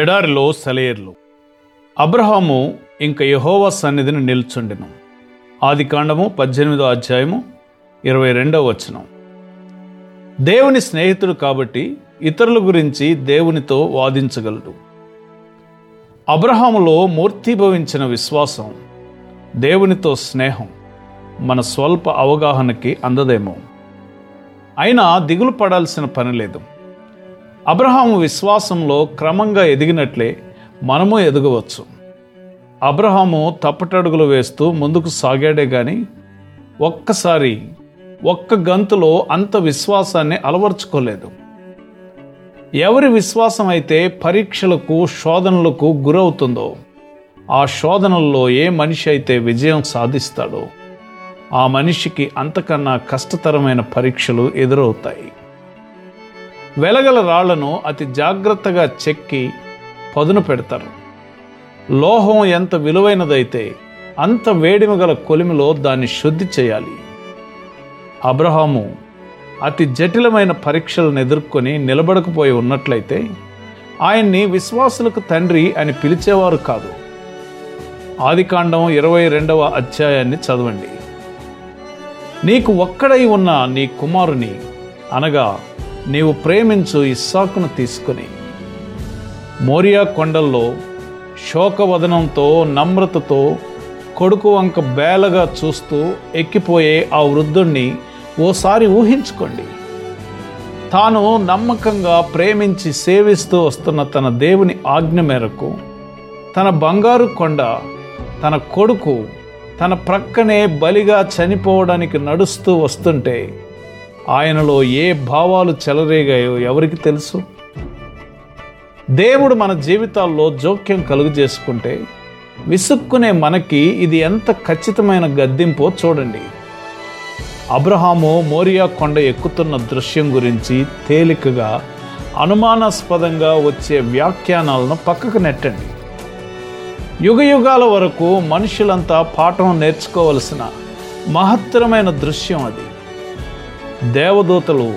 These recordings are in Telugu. ఎడారిలో సెలయేర్లు. అబ్రహాము ఇంక యెహోవా సన్నిధిని నిల్చుండెను. ఆదికాండము 18:22 దేవుని స్నేహితుడు కాబట్టి ఇతరుల గురించి దేవునితో వాదించగలడు. అబ్రహాములో మూర్తీభవించిన విశ్వాసం, దేవునితో స్నేహం మన స్వల్ప అవగాహనకి అందదేమో. అయినా దిగులు పడాల్సిన పని లేదు. అబ్రహాము విశ్వాసంలో క్రమంగా ఎదిగినట్లే మనము ఎదగవచ్చు. అబ్రహాము తప్పటడుగులు వేస్తూ ముందుకు సాగాడే కానీ ఒక్కసారి ఒక్క గంతులో అంత విశ్వాసాన్ని అలవర్చుకోలేదు. ఎవరి విశ్వాసం అయితే పరీక్షలకు, శోధనలకు గురవుతుందో, ఆ శోధనల్లో ఏ మనిషి అయితే విజయం సాధిస్తాడో ఆ మనిషికి అంతకన్నా కష్టతరమైన పరీక్షలు ఎదురవుతాయి. వెలగల రాళ్లను అతి జాగ్రత్తగా చెక్కి పదును పెడతారు. లోహం ఎంత విలువైనదైతే అంత వేడిమి గల కొలిమిలో దాన్ని శుద్ధి చేయాలి. అబ్రహాము అతి జటిలమైన పరీక్షలను ఎదుర్కొని నిలబడకపోయి ఉన్నట్లయితే ఆయన్ని విశ్వాసులకు తండ్రి అని పిలిచేవారు కాదు. ఆదికాండం 22వ అధ్యాయాన్ని చదవండి. నీకు ఒక్కడై ఉన్న నీ కుమారుని, అనగా నీవు ప్రేమించు ఇస్సాకును తీసుకుని మోరియా కొండల్లో శోకవదనంతో, నమ్రతతో, కొడుకు వంక బేలగా చూస్తూ ఎక్కిపోయే ఆ వృద్ధుణ్ణి ఓసారి ఊహించుకోండి. తాను నమ్మకంగా ప్రేమించి సేవిస్తూ వస్తున్న తన దేవుని ఆజ్ఞ మేరకు తన బంగారు కొండ, తన కొడుకు తన ప్రక్కనే బలిగా చనిపోవడానికి నడుస్తూ వస్తుంటే ఆయనలో ఏ భావాలు చెలరేగాయో ఎవరికి తెలుసు? దేవుడు మన జీవితాల్లో జోక్యం కలుగు చేసుకుంటే విసుక్కునే మనకి ఇది ఎంత ఖచ్చితమైన గద్దింపో చూడండి. అబ్రహాము మోరియా కొండ ఎక్కుతున్న దృశ్యం గురించి తేలికగా, అనుమానాస్పదంగా వచ్చే వ్యాఖ్యానాలను పక్కకు నెట్టండి. యుగయుగాల వరకు మనుషులంతా పాఠం నేర్చుకోవలసిన మహత్తరమైన దృశ్యం అది. దేవదూతలు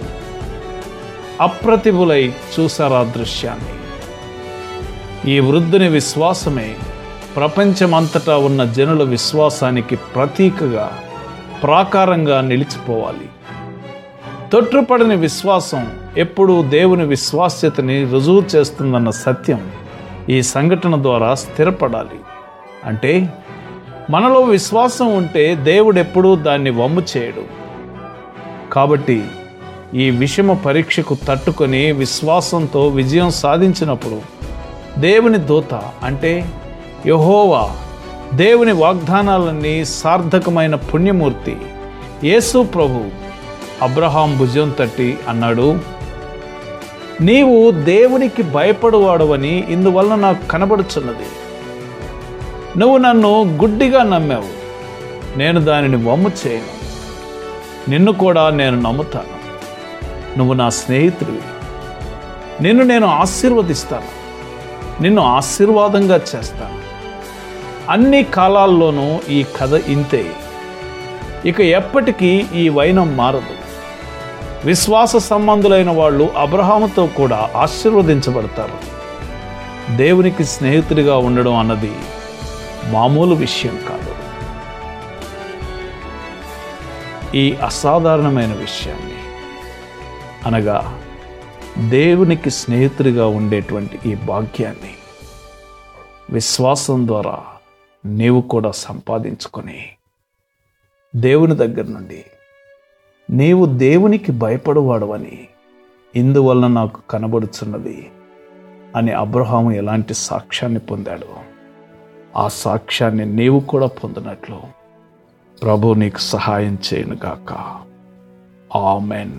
అప్రతిభులై చూశారు ఆ దృశ్యాన్ని. ఈ వృద్ధుని విశ్వాసమే ప్రపంచమంతటా ఉన్న జనుల విశ్వాసానికి ప్రతీకగా, ప్రాకారంగా నిలిచిపోవాలి. తొట్టుపడని విశ్వాసం ఎప్పుడూ దేవుని విశ్వాస్యతని రుజువు చేస్తుందన్న సత్యం ఈ సంఘటన ద్వారా స్థిరపడాలి. అంటే మనలో విశ్వాసం ఉంటే దేవుడెప్పుడూ దాన్ని వమ్ము చేయడు. కాబట్టి ఈ విషమ పరీక్షకు తట్టుకొని విశ్వాసంతో విజయం సాధించినప్పుడు దేవుని దూత, అంటే యెహోవా, దేవుని వాగ్దానాలన్నీ సార్థకమైన పుణ్యమూర్తి యేసు ప్రభు అబ్రహాం భుజం తట్టి అన్నాడు, నీవు దేవునికి భయపడువాడవని ఇందువల్ల నాకు కనబడుచున్నది. నువ్వు నన్ను గుడ్డిగా నమ్మావు, నేను దానిని వమ్ము చేయను. నిన్ను కూడా నేను నమ్ముతాను. నువ్వు నా స్నేహితుడివి. నిన్ను నేను ఆశీర్వదిస్తాను, నిన్ను ఆశీర్వాదంగా చేస్తాను. అన్ని కాలాల్లోనూ ఈ కథ ఇంతే. ఇక ఎప్పటికీ ఈ వైనం మారదు. విశ్వాస సంబంధులైన వాళ్ళు అబ్రహాముతో కూడా ఆశీర్వదించబడతారు. దేవునికి స్నేహితుడిగా ఉండడం అన్నది మామూలు విషయం కాదు. ఈ అసాధారణమైన విషయాన్ని, అనగా దేవునికి స్నేహితుడిగా ఉండేటువంటి ఈ భాగ్యాన్ని విశ్వాసం ద్వారా నీవు కూడా సంపాదించుకొని దేవుని దగ్గర నుండి, నీవు దేవునికి భయపడువాడవని ఇందువల్ల నాకు కనబడుచున్నది అని అబ్రహాము ఎలాంటి సాక్ష్యాన్ని పొందాడో ఆ సాక్ష్యాన్ని నీవు కూడా పొందినట్లు ప్రభు నీకు సహాయం చేయనుగాక. ఆమెన్.